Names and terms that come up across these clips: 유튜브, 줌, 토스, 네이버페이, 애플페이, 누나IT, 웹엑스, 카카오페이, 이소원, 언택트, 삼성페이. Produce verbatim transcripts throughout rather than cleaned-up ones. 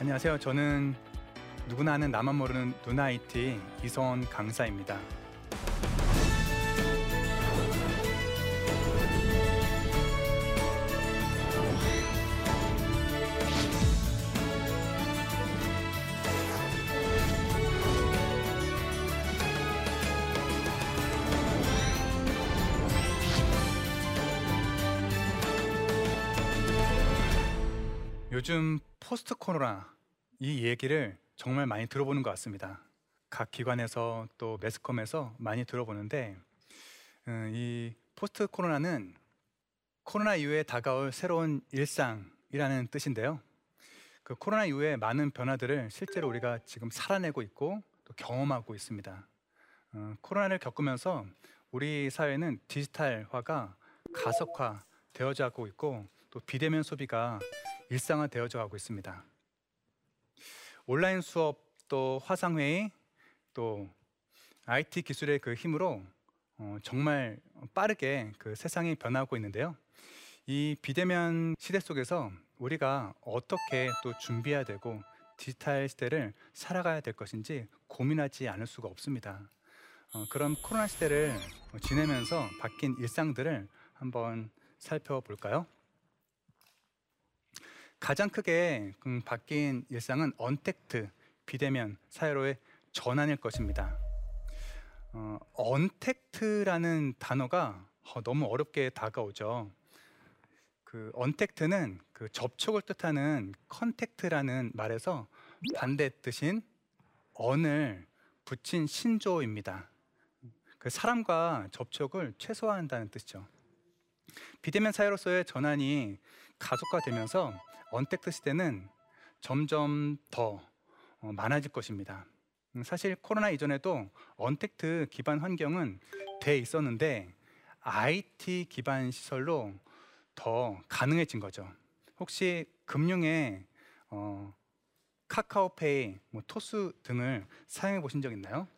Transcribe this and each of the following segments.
안녕하세요. 저는 누구나 아는 나만 모르는 누나아이티 이소원 강사입니다. 요즘 포스트 코로나 이 얘기를 정말 많이 들어보는 것 같습니다. 각 기관에서 또 매스컴에서 많이 들어보는데 음, 이 포스트 코로나는 코로나 이후에 다가올 새로운 일상이라는 뜻인데요. 그 코로나 이후에 많은 변화들을 실제로 우리가 지금 살아내고 있고 또 경험하고 있습니다. 음, 코로나를 겪으면서 우리 사회는 디지털화가 가속화되어가고 있고 또 비대면 소비가 일상화되어져 가고 있습니다. 온라인 수업, 또 화상회의, 또 아이티 기술의 그 힘으로 어, 정말 빠르게 그 세상이 변하고 있는데요. 이 비대면 시대 속에서 우리가 어떻게 또 준비해야 되고 디지털 시대를 살아가야 될 것인지 고민하지 않을 수가 없습니다. 어, 그럼 코로나 시대를 지내면서 바뀐 일상들을 한번 살펴볼까요? 가장 크게 바뀐 일상은 언택트, 비대면 사회로의 전환일 것입니다. 어, 언택트라는 단어가 너무 어렵게 다가오죠. 그 언택트는 그 접촉을 뜻하는 컨택트라는 말에서 반대 뜻인 언을 붙인 신조어입니다. 그 사람과 접촉을 최소화한다는 뜻이죠. 비대면 사회로서의 전환이 가속화되면서 언택트 시대는 점점 더 많아질 것입니다. 사실 코로나 이전에도 언택트 기반 환경은 돼 있었는데 아이티 기반 시설로 더 가능해진 거죠. 혹시 금융에 어, 카카오페이, 뭐 토스 등을 사용해 보신 적 있나요?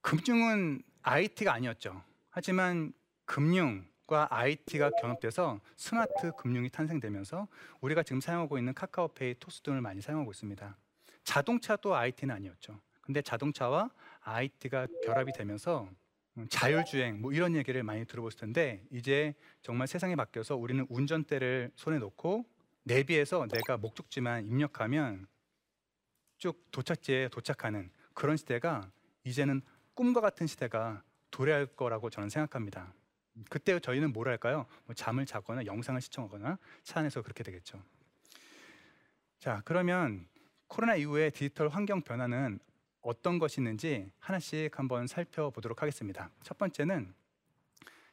금융은 아이티가 아니었죠. 하지만 금융과 아이티가 결합돼서 스마트 금융이 탄생되면서 우리가 지금 사용하고 있는 카카오페이, 토스 등을 많이 사용하고 있습니다. 자동차도 아이티는 아니었죠. 근데 자동차와 아이티가 결합이 되면서 자율주행 뭐 이런 얘기를 많이 들어보실 텐데 이제 정말 세상이 바뀌어서 우리는 운전대를 손에 놓고 내비에서 내가 목적지만 입력하면 쭉 도착지에 도착하는 그런 시대가 이제는 꿈과 같은 시대가 도래할 거라고 저는 생각합니다. 그때 저희는 뭘 할까요? 뭐 잠을 자거나 영상을 시청하거나 차 안에서 그렇게 되겠죠. 자, 그러면 코로나 이후에 디지털 환경 변화는 어떤 것이 있는지 하나씩 한번 살펴보도록 하겠습니다. 첫 번째는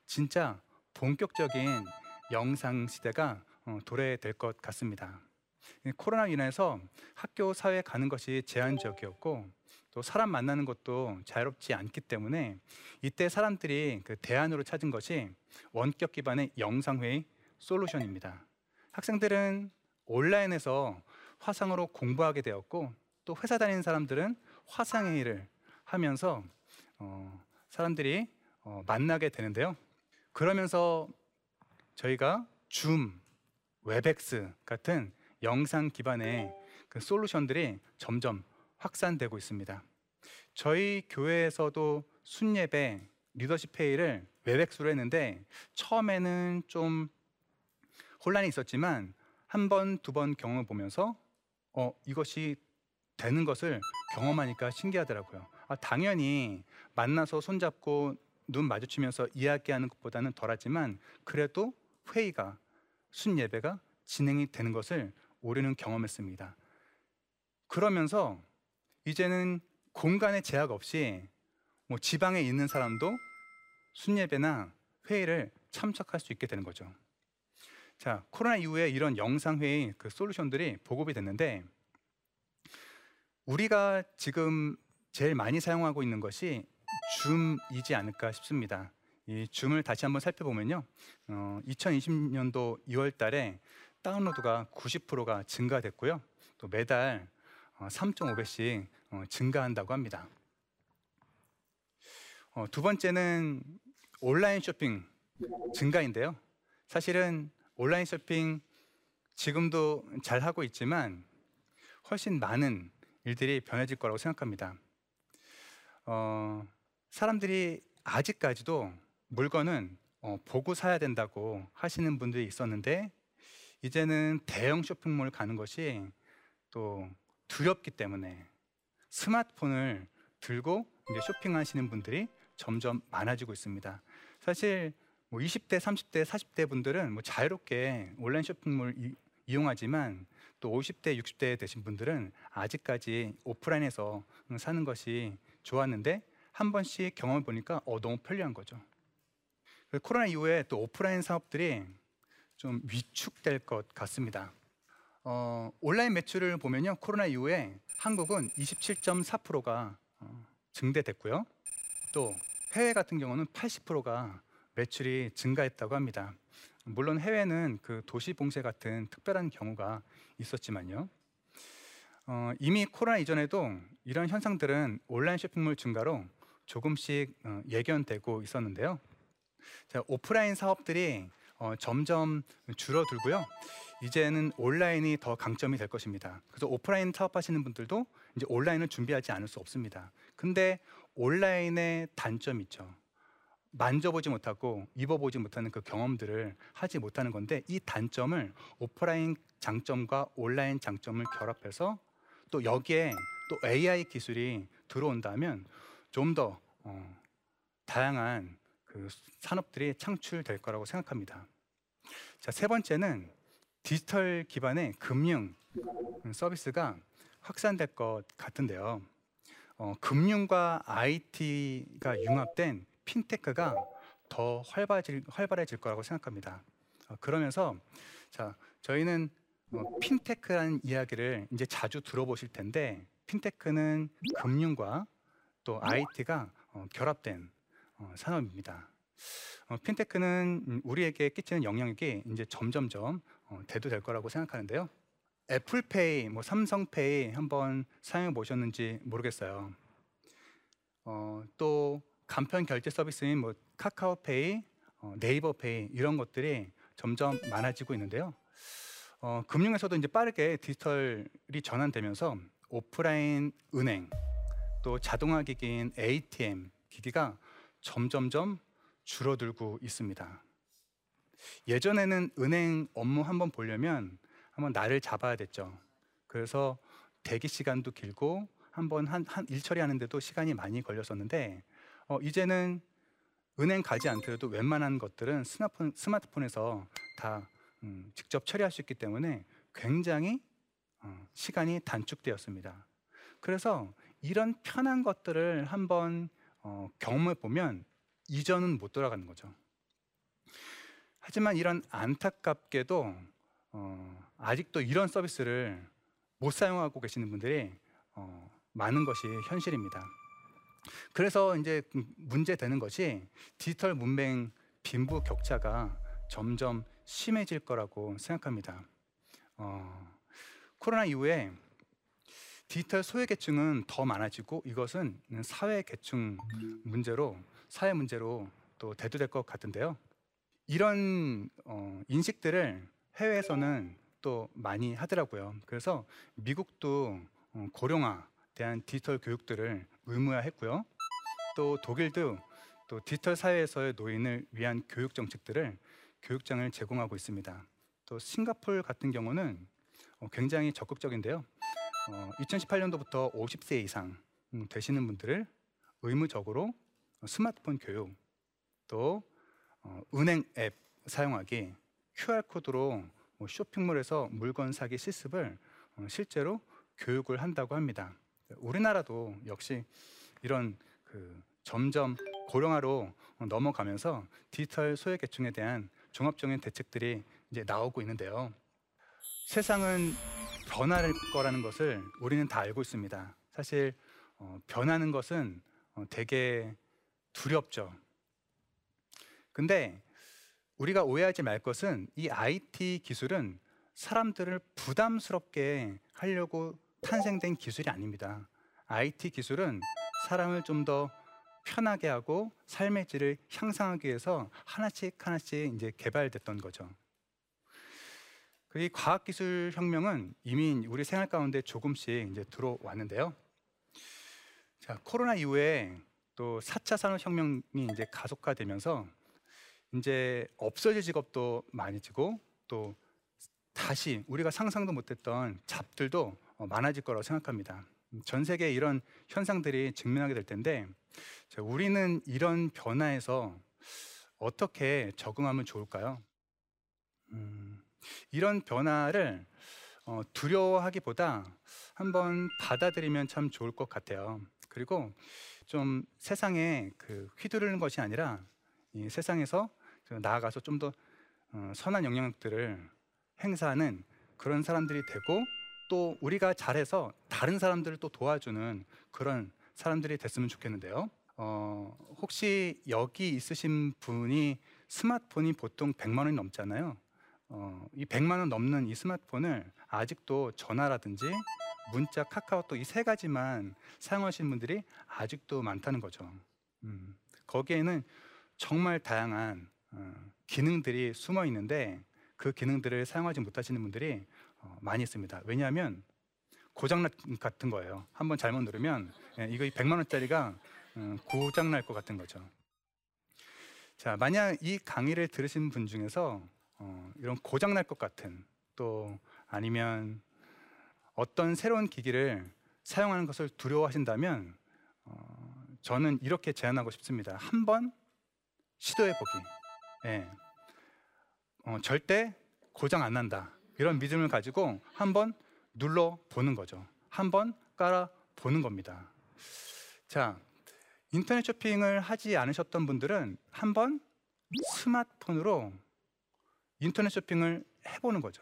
진짜 본격적인 영상 시대가 도래될 것 같습니다. 코로나로 인해서 학교, 사회에 가는 것이 제한적이었고 또 사람 만나는 것도 자유롭지 않기 때문에 이때 사람들이 그 대안으로 찾은 것이 원격 기반의 영상회의 솔루션입니다. 학생들은 온라인에서 화상으로 공부하게 되었고 또 회사 다니는 사람들은 화상회의를 하면서 어, 사람들이 어, 만나게 되는데요. 그러면서 저희가 줌, 웹엑스 같은 영상 기반의 그 솔루션들이 점점 확산되고 있습니다. 저희 교회에서도 순예배, 리더십 회의를 웹엑스로 했는데 처음에는 좀 혼란이 있었지만 한 번, 두 번 경험을 보면서 어, 이것이 되는 것을 경험하니까 신기하더라고요. 아, 당연히 만나서 손잡고 눈 마주치면서 이야기하는 것보다는 덜하지만 그래도 회의가, 순예배가 진행이 되는 것을 우리는 경험했습니다. 그러면서 이제는 공간의 제약 없이 뭐 지방에 있는 사람도 순예배나 회의를 참석할 수 있게 되는 거죠. 자, 코로나 이후에 이런 영상회의 그 솔루션들이 보급이 됐는데 우리가 지금 제일 많이 사용하고 있는 것이 줌이지 않을까 싶습니다. 이 줌을 다시 한번 살펴보면요. 어, 이천이십 년도 이월 달에 다운로드가 구십 퍼센트가 증가됐고요. 또 매달 삼 점 오 배씩 증가한다고 합니다. 어, 두 번째는 온라인 쇼핑 증가인데요. 사실은 온라인 쇼핑 지금도 잘하고 있지만 훨씬 많은 일들이 변해질 거라고 생각합니다. 어, 사람들이 아직까지도 물건은 어, 보고 사야 된다고 하시는 분들이 있었는데 이제는 대형 쇼핑몰 가는 것이 또 두렵기 때문에 스마트폰을 들고 이제 쇼핑하시는 분들이 점점 많아지고 있습니다. 사실 뭐 이십 대, 삼십 대, 사십 대 분들은 뭐 자유롭게 온라인 쇼핑몰 이, 이용하지만 또 오십 대, 육십 대 되신 분들은 아직까지 오프라인에서 사는 것이 좋았는데 한 번씩 경험해 보니까 어, 너무 편리한 거죠. 코로나 이후에 또 오프라인 사업들이 좀 위축될 것 같습니다. 어, 온라인 매출을 보면요, 코로나 이후에 한국은 이십칠 점 사 퍼센트가 어, 증대됐고요. 또 해외 같은 경우는 팔십 퍼센트가 매출이 증가했다고 합니다. 물론 해외는 그 도시 봉쇄 같은 특별한 경우가 있었지만요. 어, 이미 코로나 이전에도 이런 현상들은 온라인 쇼핑몰 증가로 조금씩 어, 예견되고 있었는데요. 자, 오프라인 사업들이 어, 점점 줄어들고요. 이제는 온라인이 더 강점이 될 것입니다. 그래서 오프라인 사업하시는 분들도 이제 온라인을 준비하지 않을 수 없습니다. 근데 온라인의 단점이 있죠. 만져보지 못하고 입어보지 못하는 그 경험들을 하지 못하는 건데 이 단점을 오프라인 장점과 온라인 장점을 결합해서 또 여기에 또 에이아이 기술이 들어온다면 좀 더 어, 다양한 그 산업들이 창출될 거라고 생각합니다. 자, 세 번째는 디지털 기반의 금융 서비스가 확산될 것 같은데요. 어, 금융과 아이티가 융합된 핀테크가 더 활발해질, 활발해질 거라고 생각합니다. 어, 그러면서 자, 저희는 어, 핀테크라는 이야기를 이제 자주 들어보실 텐데 핀테크는 금융과 또 아이티가 어, 결합된 어, 산업입니다. 어, 핀테크는 우리에게 끼치는 영향력이 이제 점점점 어, 대두될 거라고 생각하는데요. 애플페이, 뭐 삼성페이 한번 사용해 보셨는지 모르겠어요. 어, 또 간편 결제 서비스인 뭐 카카오페이, 어, 네이버페이 이런 것들이 점점 많아지고 있는데요. 어, 금융에서도 이제 빠르게 디지털이 전환되면서 오프라인 은행, 또 자동화 기기인 에이티엠 기기가 점점점 줄어들고 있습니다. 예전에는 은행 업무 한번 보려면 한번 날을 잡아야 됐죠. 그래서 대기 시간도 길고 한번 한, 한 일 처리하는데도 시간이 많이 걸렸었는데 어, 이제는 은행 가지 않더라도 웬만한 것들은 스마트폰, 스마트폰에서 다 음, 직접 처리할 수 있기 때문에 굉장히 어, 시간이 단축되었습니다. 그래서 이런 편한 것들을 한번 어, 경험해 보면 이전은 못 돌아가는 거죠. 하지만 이런 안타깝게도 어, 아직도 이런 서비스를 못 사용하고 계시는 분들이 어, 많은 것이 현실입니다. 그래서 이제 문제되는 것이 디지털 문맹 빈부 격차가 점점 심해질 거라고 생각합니다. 어, 코로나 이후에 디지털 소외계층은 더 많아지고 이것은 사회계층 문제로, 사회 문제로 또 대두될 것 같은데요. 이런 어, 인식들을 해외에서는 또 많이 하더라고요. 그래서 미국도 고령화에 대한 디지털 교육들을 의무화했고요. 또 독일도 또 디지털 사회에서의 노인을 위한 교육 정책들을 교육장을 제공하고 있습니다. 또 싱가포르 같은 경우는 굉장히 적극적인데요. 어, 이천십팔 년도부터 오십 세 이상 되시는 분들을 의무적으로 스마트폰 교육, 또 어, 은행 앱 사용하기, 큐알코드로 뭐 쇼핑몰에서 물건 사기 실습을 어, 실제로 교육을 한다고 합니다. 우리나라도 역시 이런 그 점점 고령화로 넘어가면서 디지털 소외계층에 대한 종합적인 대책들이 이제 나오고 있는데요. 세상은 변할 거라는 것을 우리는 다 알고 있습니다. 사실 어, 변하는 것은 어, 되게 두렵죠. 근데 우리가 오해하지 말 것은 이 아이티 기술은 사람들을 부담스럽게 하려고 탄생된 기술이 아닙니다. 아이티 기술은 사람을 좀 더 편하게 하고 삶의 질을 향상하기 위해서 하나씩 하나씩 이제 개발됐던 거죠. 그 과학기술 혁명은 이미 우리 생활 가운데 조금씩 이제 들어왔는데요. 자, 코로나 이후에 또 사 차 산업혁명이 이제 가속화되면서 이제 없어질 직업도 많이 지고 또 다시 우리가 상상도 못했던 잡들도 많아질 거라고 생각합니다. 전 세계에 이런 현상들이 직면하게 될 텐데 자, 우리는 이런 변화에서 어떻게 적응하면 좋을까요? 음, 이런 변화를 어, 두려워하기보다 한번 받아들이면 참 좋을 것 같아요. 그리고 좀 세상에 그 휘두르는 것이 아니라 이 세상에서 나아가서 좀 더 어, 선한 영향력들을 행사하는 그런 사람들이 되고 또 우리가 잘해서 다른 사람들을 또 도와주는 그런 사람들이 됐으면 좋겠는데요. 어, 혹시 여기 있으신 분이 스마트폰이 보통 백만 원이 넘잖아요. 어, 이 백만 원 넘는 이 스마트폰을 아직도 전화라든지 문자, 카카오톡 이 세 가지만 사용하시는 분들이 아직도 많다는 거죠. 음, 거기에는 정말 다양한 어, 기능들이 숨어 있는데 그 기능들을 사용하지 못하시는 분들이 어, 많이 있습니다. 왜냐하면 고장 같은 거예요. 한번 잘못 누르면 예, 이거 이 백만 원짜리가 음, 고장 날 것 같은 거죠. 자, 만약 이 강의를 들으신 분 중에서 어, 이런 고장 날 것 같은 또 아니면 어떤 새로운 기기를 사용하는 것을 두려워하신다면 어, 저는 이렇게 제안하고 싶습니다. 한번 시도해보기. 예. 어, 절대 고장 안 난다. 이런 믿음을 가지고 한번 눌러보는 거죠. 한번 깔아보는 겁니다. 자, 인터넷 쇼핑을 하지 않으셨던 분들은 한번 스마트폰으로 인터넷 쇼핑을 해보는 거죠.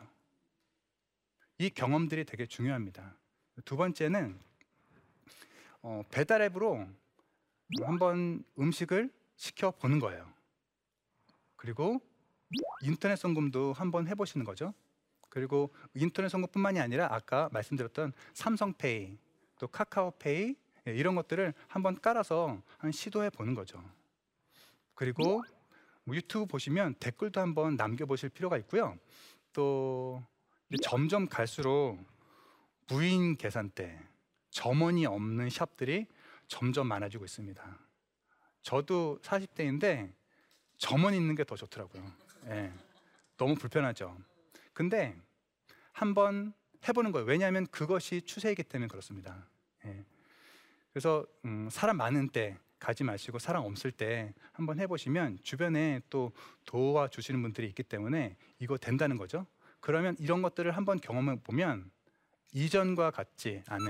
이 경험들이 되게 중요합니다. 두 번째는 어, 배달 앱으로 한번 음식을 시켜보는 거예요. 그리고 인터넷 송금도 한번 해보시는 거죠. 그리고 인터넷 송금뿐만이 아니라 아까 말씀드렸던 삼성페이, 또 카카오페이 이런 것들을 한번 깔아서 한 시도해보는 거죠. 그리고 뭐 유튜브 보시면 댓글도 한번 남겨보실 필요가 있고요. 또 점점 갈수록 무인 계산대, 점원이 없는 샵들이 점점 많아지고 있습니다. 저도 사십 대인데 점원 있는 게 더 좋더라고요. 예, 너무 불편하죠. 근데 한번 해보는 거예요. 왜냐하면 그것이 추세이기 때문에 그렇습니다. 예, 그래서 음, 사람 많은 때 가지 마시고 사람 없을 때 한번 해보시면 주변에 또 도와주시는 분들이 있기 때문에 이거 된다는 거죠. 그러면 이런 것들을 한번 경험해 보면 이전과 같지 않은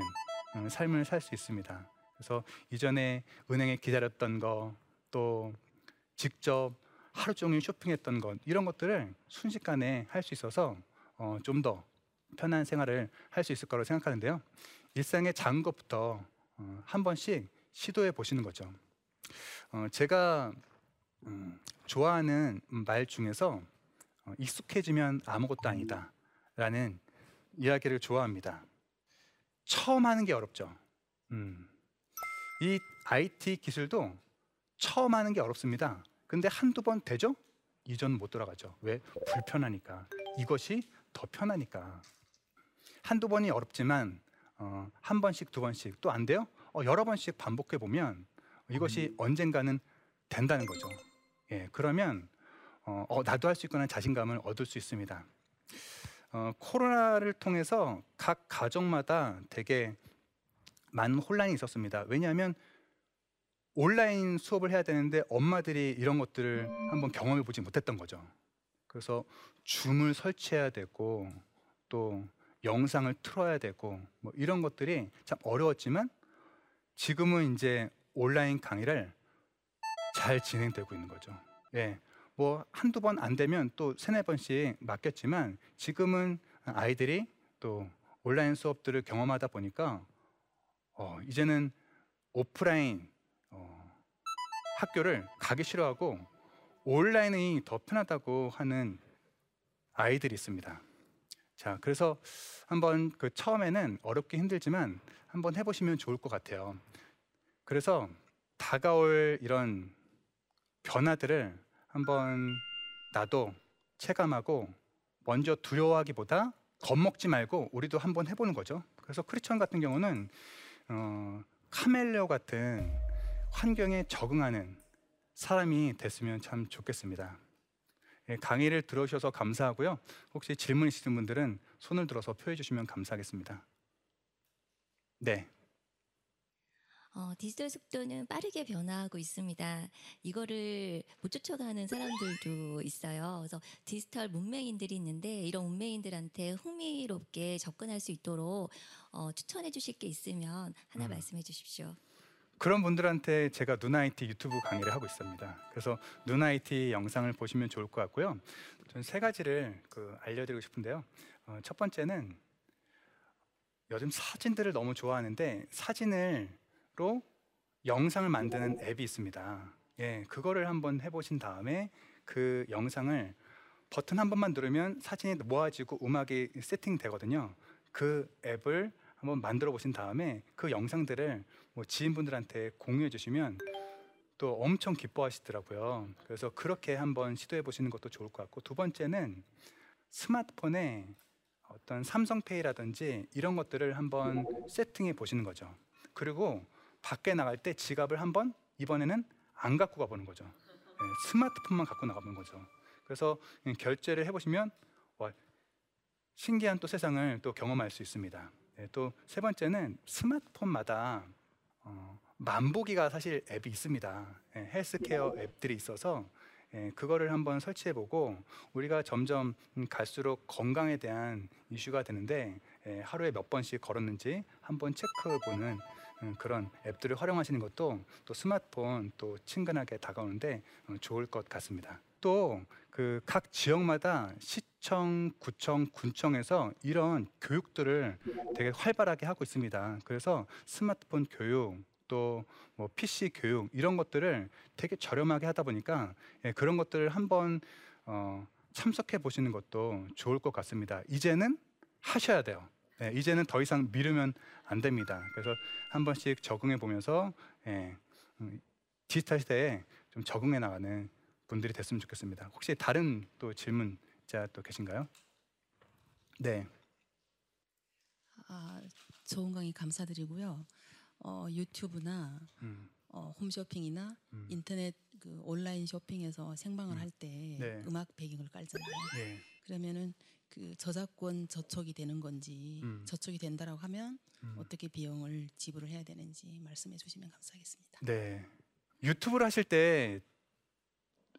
음, 삶을 살 수 있습니다. 그래서 이전에 은행에 기다렸던 거, 또 직접 하루 종일 쇼핑했던 것 이런 것들을 순식간에 할 수 있어서 어, 좀 더 편한 생활을 할 수 있을 거라고 생각하는데요. 일상의 작은 것부터 어, 한 번씩 시도해 보시는 거죠. 어, 제가 음, 좋아하는 말 중에서 어, 익숙해지면 아무것도 아니다 라는 이야기를 좋아합니다. 처음 하는 게 어렵죠. 음. 이 아이티 기술도 처음 하는 게 어렵습니다. 근데 한두 번 되죠? 이전 못 돌아가죠. 왜? 불편하니까. 이것이 더 편하니까. 한두 번이 어렵지만 어, 한 번씩 두 번씩 또 안 돼요? 어, 여러 번씩 반복해 보면 이것이 음. 언젠가는 된다는 거죠. 예, 그러면 어, 어, 나도 할 수 있구나 자신감을 얻을 수 있습니다. 어, 코로나를 통해서 각 가정마다 되게 많은 혼란이 있었습니다. 왜냐하면 온라인 수업을 해야 되는데 엄마들이 이런 것들을 한번 경험해 보지 못했던 거죠. 그래서 줌을 설치해야 되고 또 영상을 틀어야 되고 뭐 이런 것들이 참 어려웠지만 지금은 이제 온라인 강의를 잘 진행되고 있는 거죠. 예, 뭐 한두 번 안 되면 또 세네 번씩 맡겼지만 지금은 아이들이 또 온라인 수업들을 경험하다 보니까 어, 이제는 오프라인 어, 학교를 가기 싫어하고 온라인이 더 편하다고 하는 아이들이 있습니다. 자, 그래서 한번 그 처음에는 어렵게 힘들지만 한번 해보시면 좋을 것 같아요. 그래서 다가올 이런 변화들을 한번 나도 체감하고 먼저 두려워하기보다 겁먹지 말고 우리도 한번 해보는 거죠. 그래서 크리스천 같은 경우는 어, 카멜레오 같은 환경에 적응하는 사람이 됐으면 참 좋겠습니다. 예, 강의를 들어주셔서 감사하고요. 혹시 질문 있으신 분들은 손을 들어서 표해 주시면 감사하겠습니다. 네. 어, 디지털 속도는 빠르게 변화하고 있습니다. 이거를 못 쫓아가는 사람들도 있어요. 그래서 디지털 문맹인들이 있는데 이런 문맹인들한테 흥미롭게 접근할 수 있도록 어, 추천해 주실 게 있으면 하나 음. 말씀해 주십시오. 그런 분들한테 제가 누나아이티 유튜브 강의를 하고 있습니다. 그래서 누나아이티 영상을 보시면 좋을 것 같고요. 저는 세 가지를 그 알려드리고 싶은데요. 어, 첫 번째는 요즘 사진들을 너무 좋아하는데 사진을 로 영상을 만드는 앱이 있습니다. 예, 그거를 한번 해보신 다음에 그 영상을 버튼 한 번만 누르면 사진이 모아지고 음악이 세팅되거든요. 그 앱을 한번 만들어 보신 다음에 그 영상들을 뭐 지인분들한테 공유해 주시면 또 엄청 기뻐하시더라고요. 그래서 그렇게 한번 시도해 보시는 것도 좋을 것 같고, 두 번째는 스마트폰에 어떤 삼성페이라든지 이런 것들을 한번 세팅해 보시는 거죠. 그리고 밖에 나갈 때 지갑을 한번 이번에는 안 갖고 가보는 거죠. 네, 스마트폰만 갖고 나가보는 거죠. 그래서 결제를 해보시면 와, 신기한 또 세상을 또 경험할 수 있습니다. 네, 또 세 번째는 스마트폰마다 어, 만보기가 사실 앱이 있습니다. 네, 헬스케어 앱들이 있어서 예, 그거를 한번 설치해보고 우리가 점점 갈수록 건강에 대한 이슈가 되는데 예, 하루에 몇 번씩 걸었는지 한번 체크해보는 그런 앱들을 활용하시는 것도 또 스마트폰 또 친근하게 다가오는데 좋을 것 같습니다. 또 그 각 지역마다 시청, 구청, 군청에서 이런 교육들을 되게 활발하게 하고 있습니다. 그래서 스마트폰 교육 또 뭐 피씨 교육 이런 것들을 되게 저렴하게 하다 보니까 예, 그런 것들을 한번 어, 참석해 보시는 것도 좋을 것 같습니다. 이제는 하셔야 돼요. 예, 이제는 더 이상 미루면 안 됩니다. 그래서 한 번씩 적응해 보면서 예, 디지털 시대에 좀 적응해 나가는 분들이 됐으면 좋겠습니다. 혹시 다른 또 질문자 또 계신가요? 네. 아, 좋은 강의 감사드리고요. 어, 유튜브나 음. 어, 홈쇼핑이나 음. 인터넷 그 온라인 쇼핑에서 생방을 음. 할 때 네. 음악 배경을 깔잖아요. 네. 그러면은 그 저작권 저촉이 되는 건지 음. 저촉이 된다라고 하면 음. 어떻게 비용을 지불을 해야 되는지 말씀해 주시면 감사하겠습니다. 네, 유튜브를 하실 때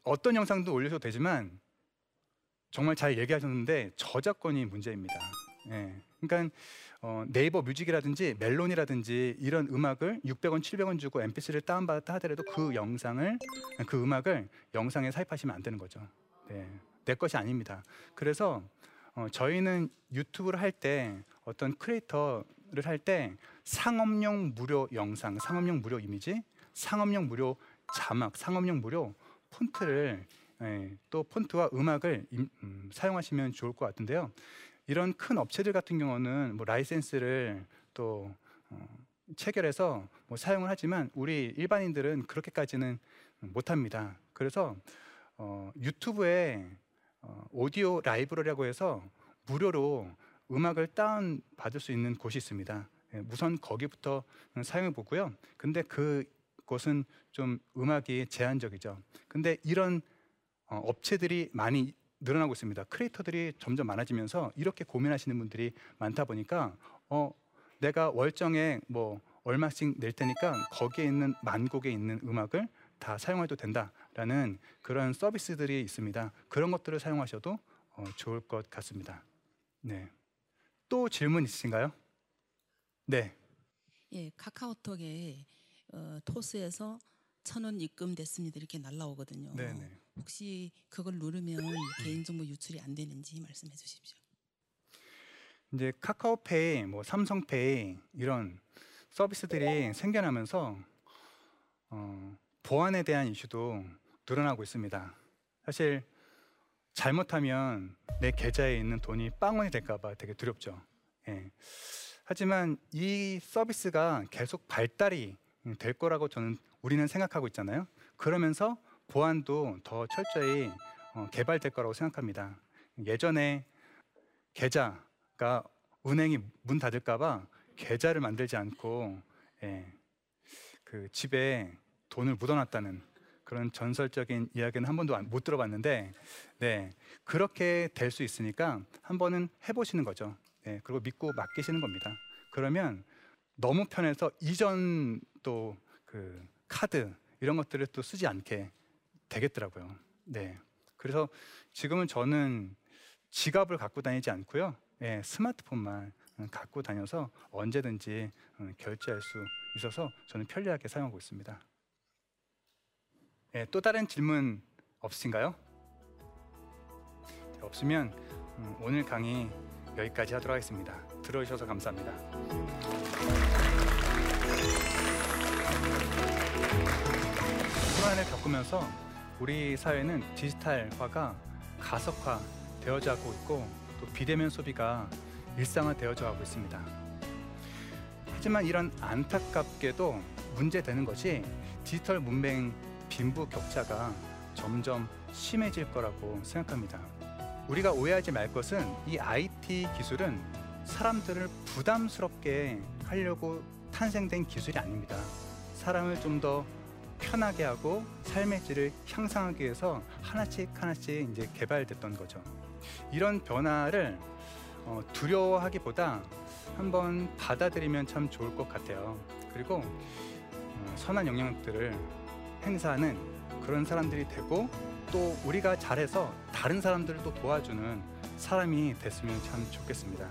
어떤 영상도 올려도 되지만 정말 잘 얘기하셨는데 저작권이 문제입니다. 예, 그러니까 어, 네이버 뮤직이라든지 멜론이라든지 이런 음악을 육백 원, 칠백 원 주고 엠피쓰리를 다운받았다 하더라도 그 영상을 그 음악을 영상에 삽입하시면 안 되는 거죠. 네, 내 것이 아닙니다. 그래서 어, 저희는 유튜브를 할 때 어떤 크리에이터를 할 때 상업용 무료 영상, 상업용 무료 이미지, 상업용 무료 자막, 상업용 무료 폰트를 예, 또 폰트와 음악을 임, 음, 사용하시면 좋을 것 같은데요. 이런 큰 업체들 같은 경우는 뭐 라이센스를 또 어, 체결해서 뭐 사용을 하지만 우리 일반인들은 그렇게까지는 못합니다. 그래서 어, 유튜브에 어, 오디오 라이브러리라고 해서 무료로 음악을 다운받을 수 있는 곳이 있습니다. 예, 우선 거기부터 사용해 보고요. 근데 그곳은 좀 음악이 제한적이죠. 근데 이런 어, 업체들이 많이 늘어나고 있습니다. 크리에이터들이 점점 많아지면서 이렇게 고민하시는 분들이 많다 보니까 어, 내가 월정에 뭐 얼마씩 낼 테니까 거기에 있는 만 곡에 있는 음악을 다 사용해도 된다라는 그런 서비스들이 있습니다. 그런 것들을 사용하셔도 어, 좋을 것 같습니다. 네, 또 질문 있으신가요? 네. 예, 카카오톡에 어, 토스에서 천 원 입금됐습니다 이렇게 날라오거든요. 네네. 혹시 그걸 누르면 개인정보 유출이 안 되는지 말씀해 주십시오. 이제 카카오페이, 뭐 삼성페이 이런 서비스들이 생겨나면서 어, 보안에 대한 이슈도 늘어나고 있습니다. 사실 잘못하면 내 계좌에 있는 돈이 빵원이 될까 봐 되게 두렵죠. 예. 하지만 이 서비스가 계속 발달이 될 거라고 저는 우리는 생각하고 있잖아요. 그러면서 보안도 더 철저히 어, 개발될 거라고 생각합니다. 예전에 계좌가 은행이 문 닫을까봐 계좌를 만들지 않고 예, 그 집에 돈을 묻어놨다는 그런 전설적인 이야기는 한 번도 못 들어봤는데 네, 그렇게 될 수 있으니까 한 번은 해보시는 거죠. 네, 그리고 믿고 맡기시는 겁니다. 그러면 너무 편해서 이전 또 그 카드 이런 것들을 또 쓰지 않게 되겠더라고요. 네, 그래서 지금은 저는 지갑을 갖고 다니지 않고요. 네, 스마트폰만 갖고 다녀서 언제든지 결제할 수 있어서 저는 편리하게 사용하고 있습니다. 네, 또 다른 질문 없으신가요? 네, 없으면 오늘 강의 여기까지 하도록 하겠습니다. 들어주셔서 감사합니다. 코로나를 겪으면서 우리 사회는 디지털화가 가속화되어져 가고 있고 또 비대면 소비가 일상화되어져 가고 있습니다. 하지만 이런 안타깝게도 문제되는 것이 디지털 문맹 빈부 격차가 점점 심해질 거라고 생각합니다. 우리가 오해하지 말 것은 이 아이티 기술은 사람들을 부담스럽게 하려고 탄생된 기술이 아닙니다. 사람을 좀 더 편하게 하고 삶의 질을 향상하기 위해서 하나씩 하나씩 이제 개발됐던 거죠. 이런 변화를 어, 두려워하기보다 한번 받아들이면 참 좋을 것 같아요. 그리고 어, 선한 영향력들을 행사하는 그런 사람들이 되고 또 우리가 잘해서 다른 사람들을 또 도와주는 사람이 됐으면 참 좋겠습니다.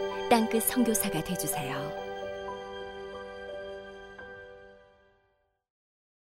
땅끝 선교사가 되어주세요.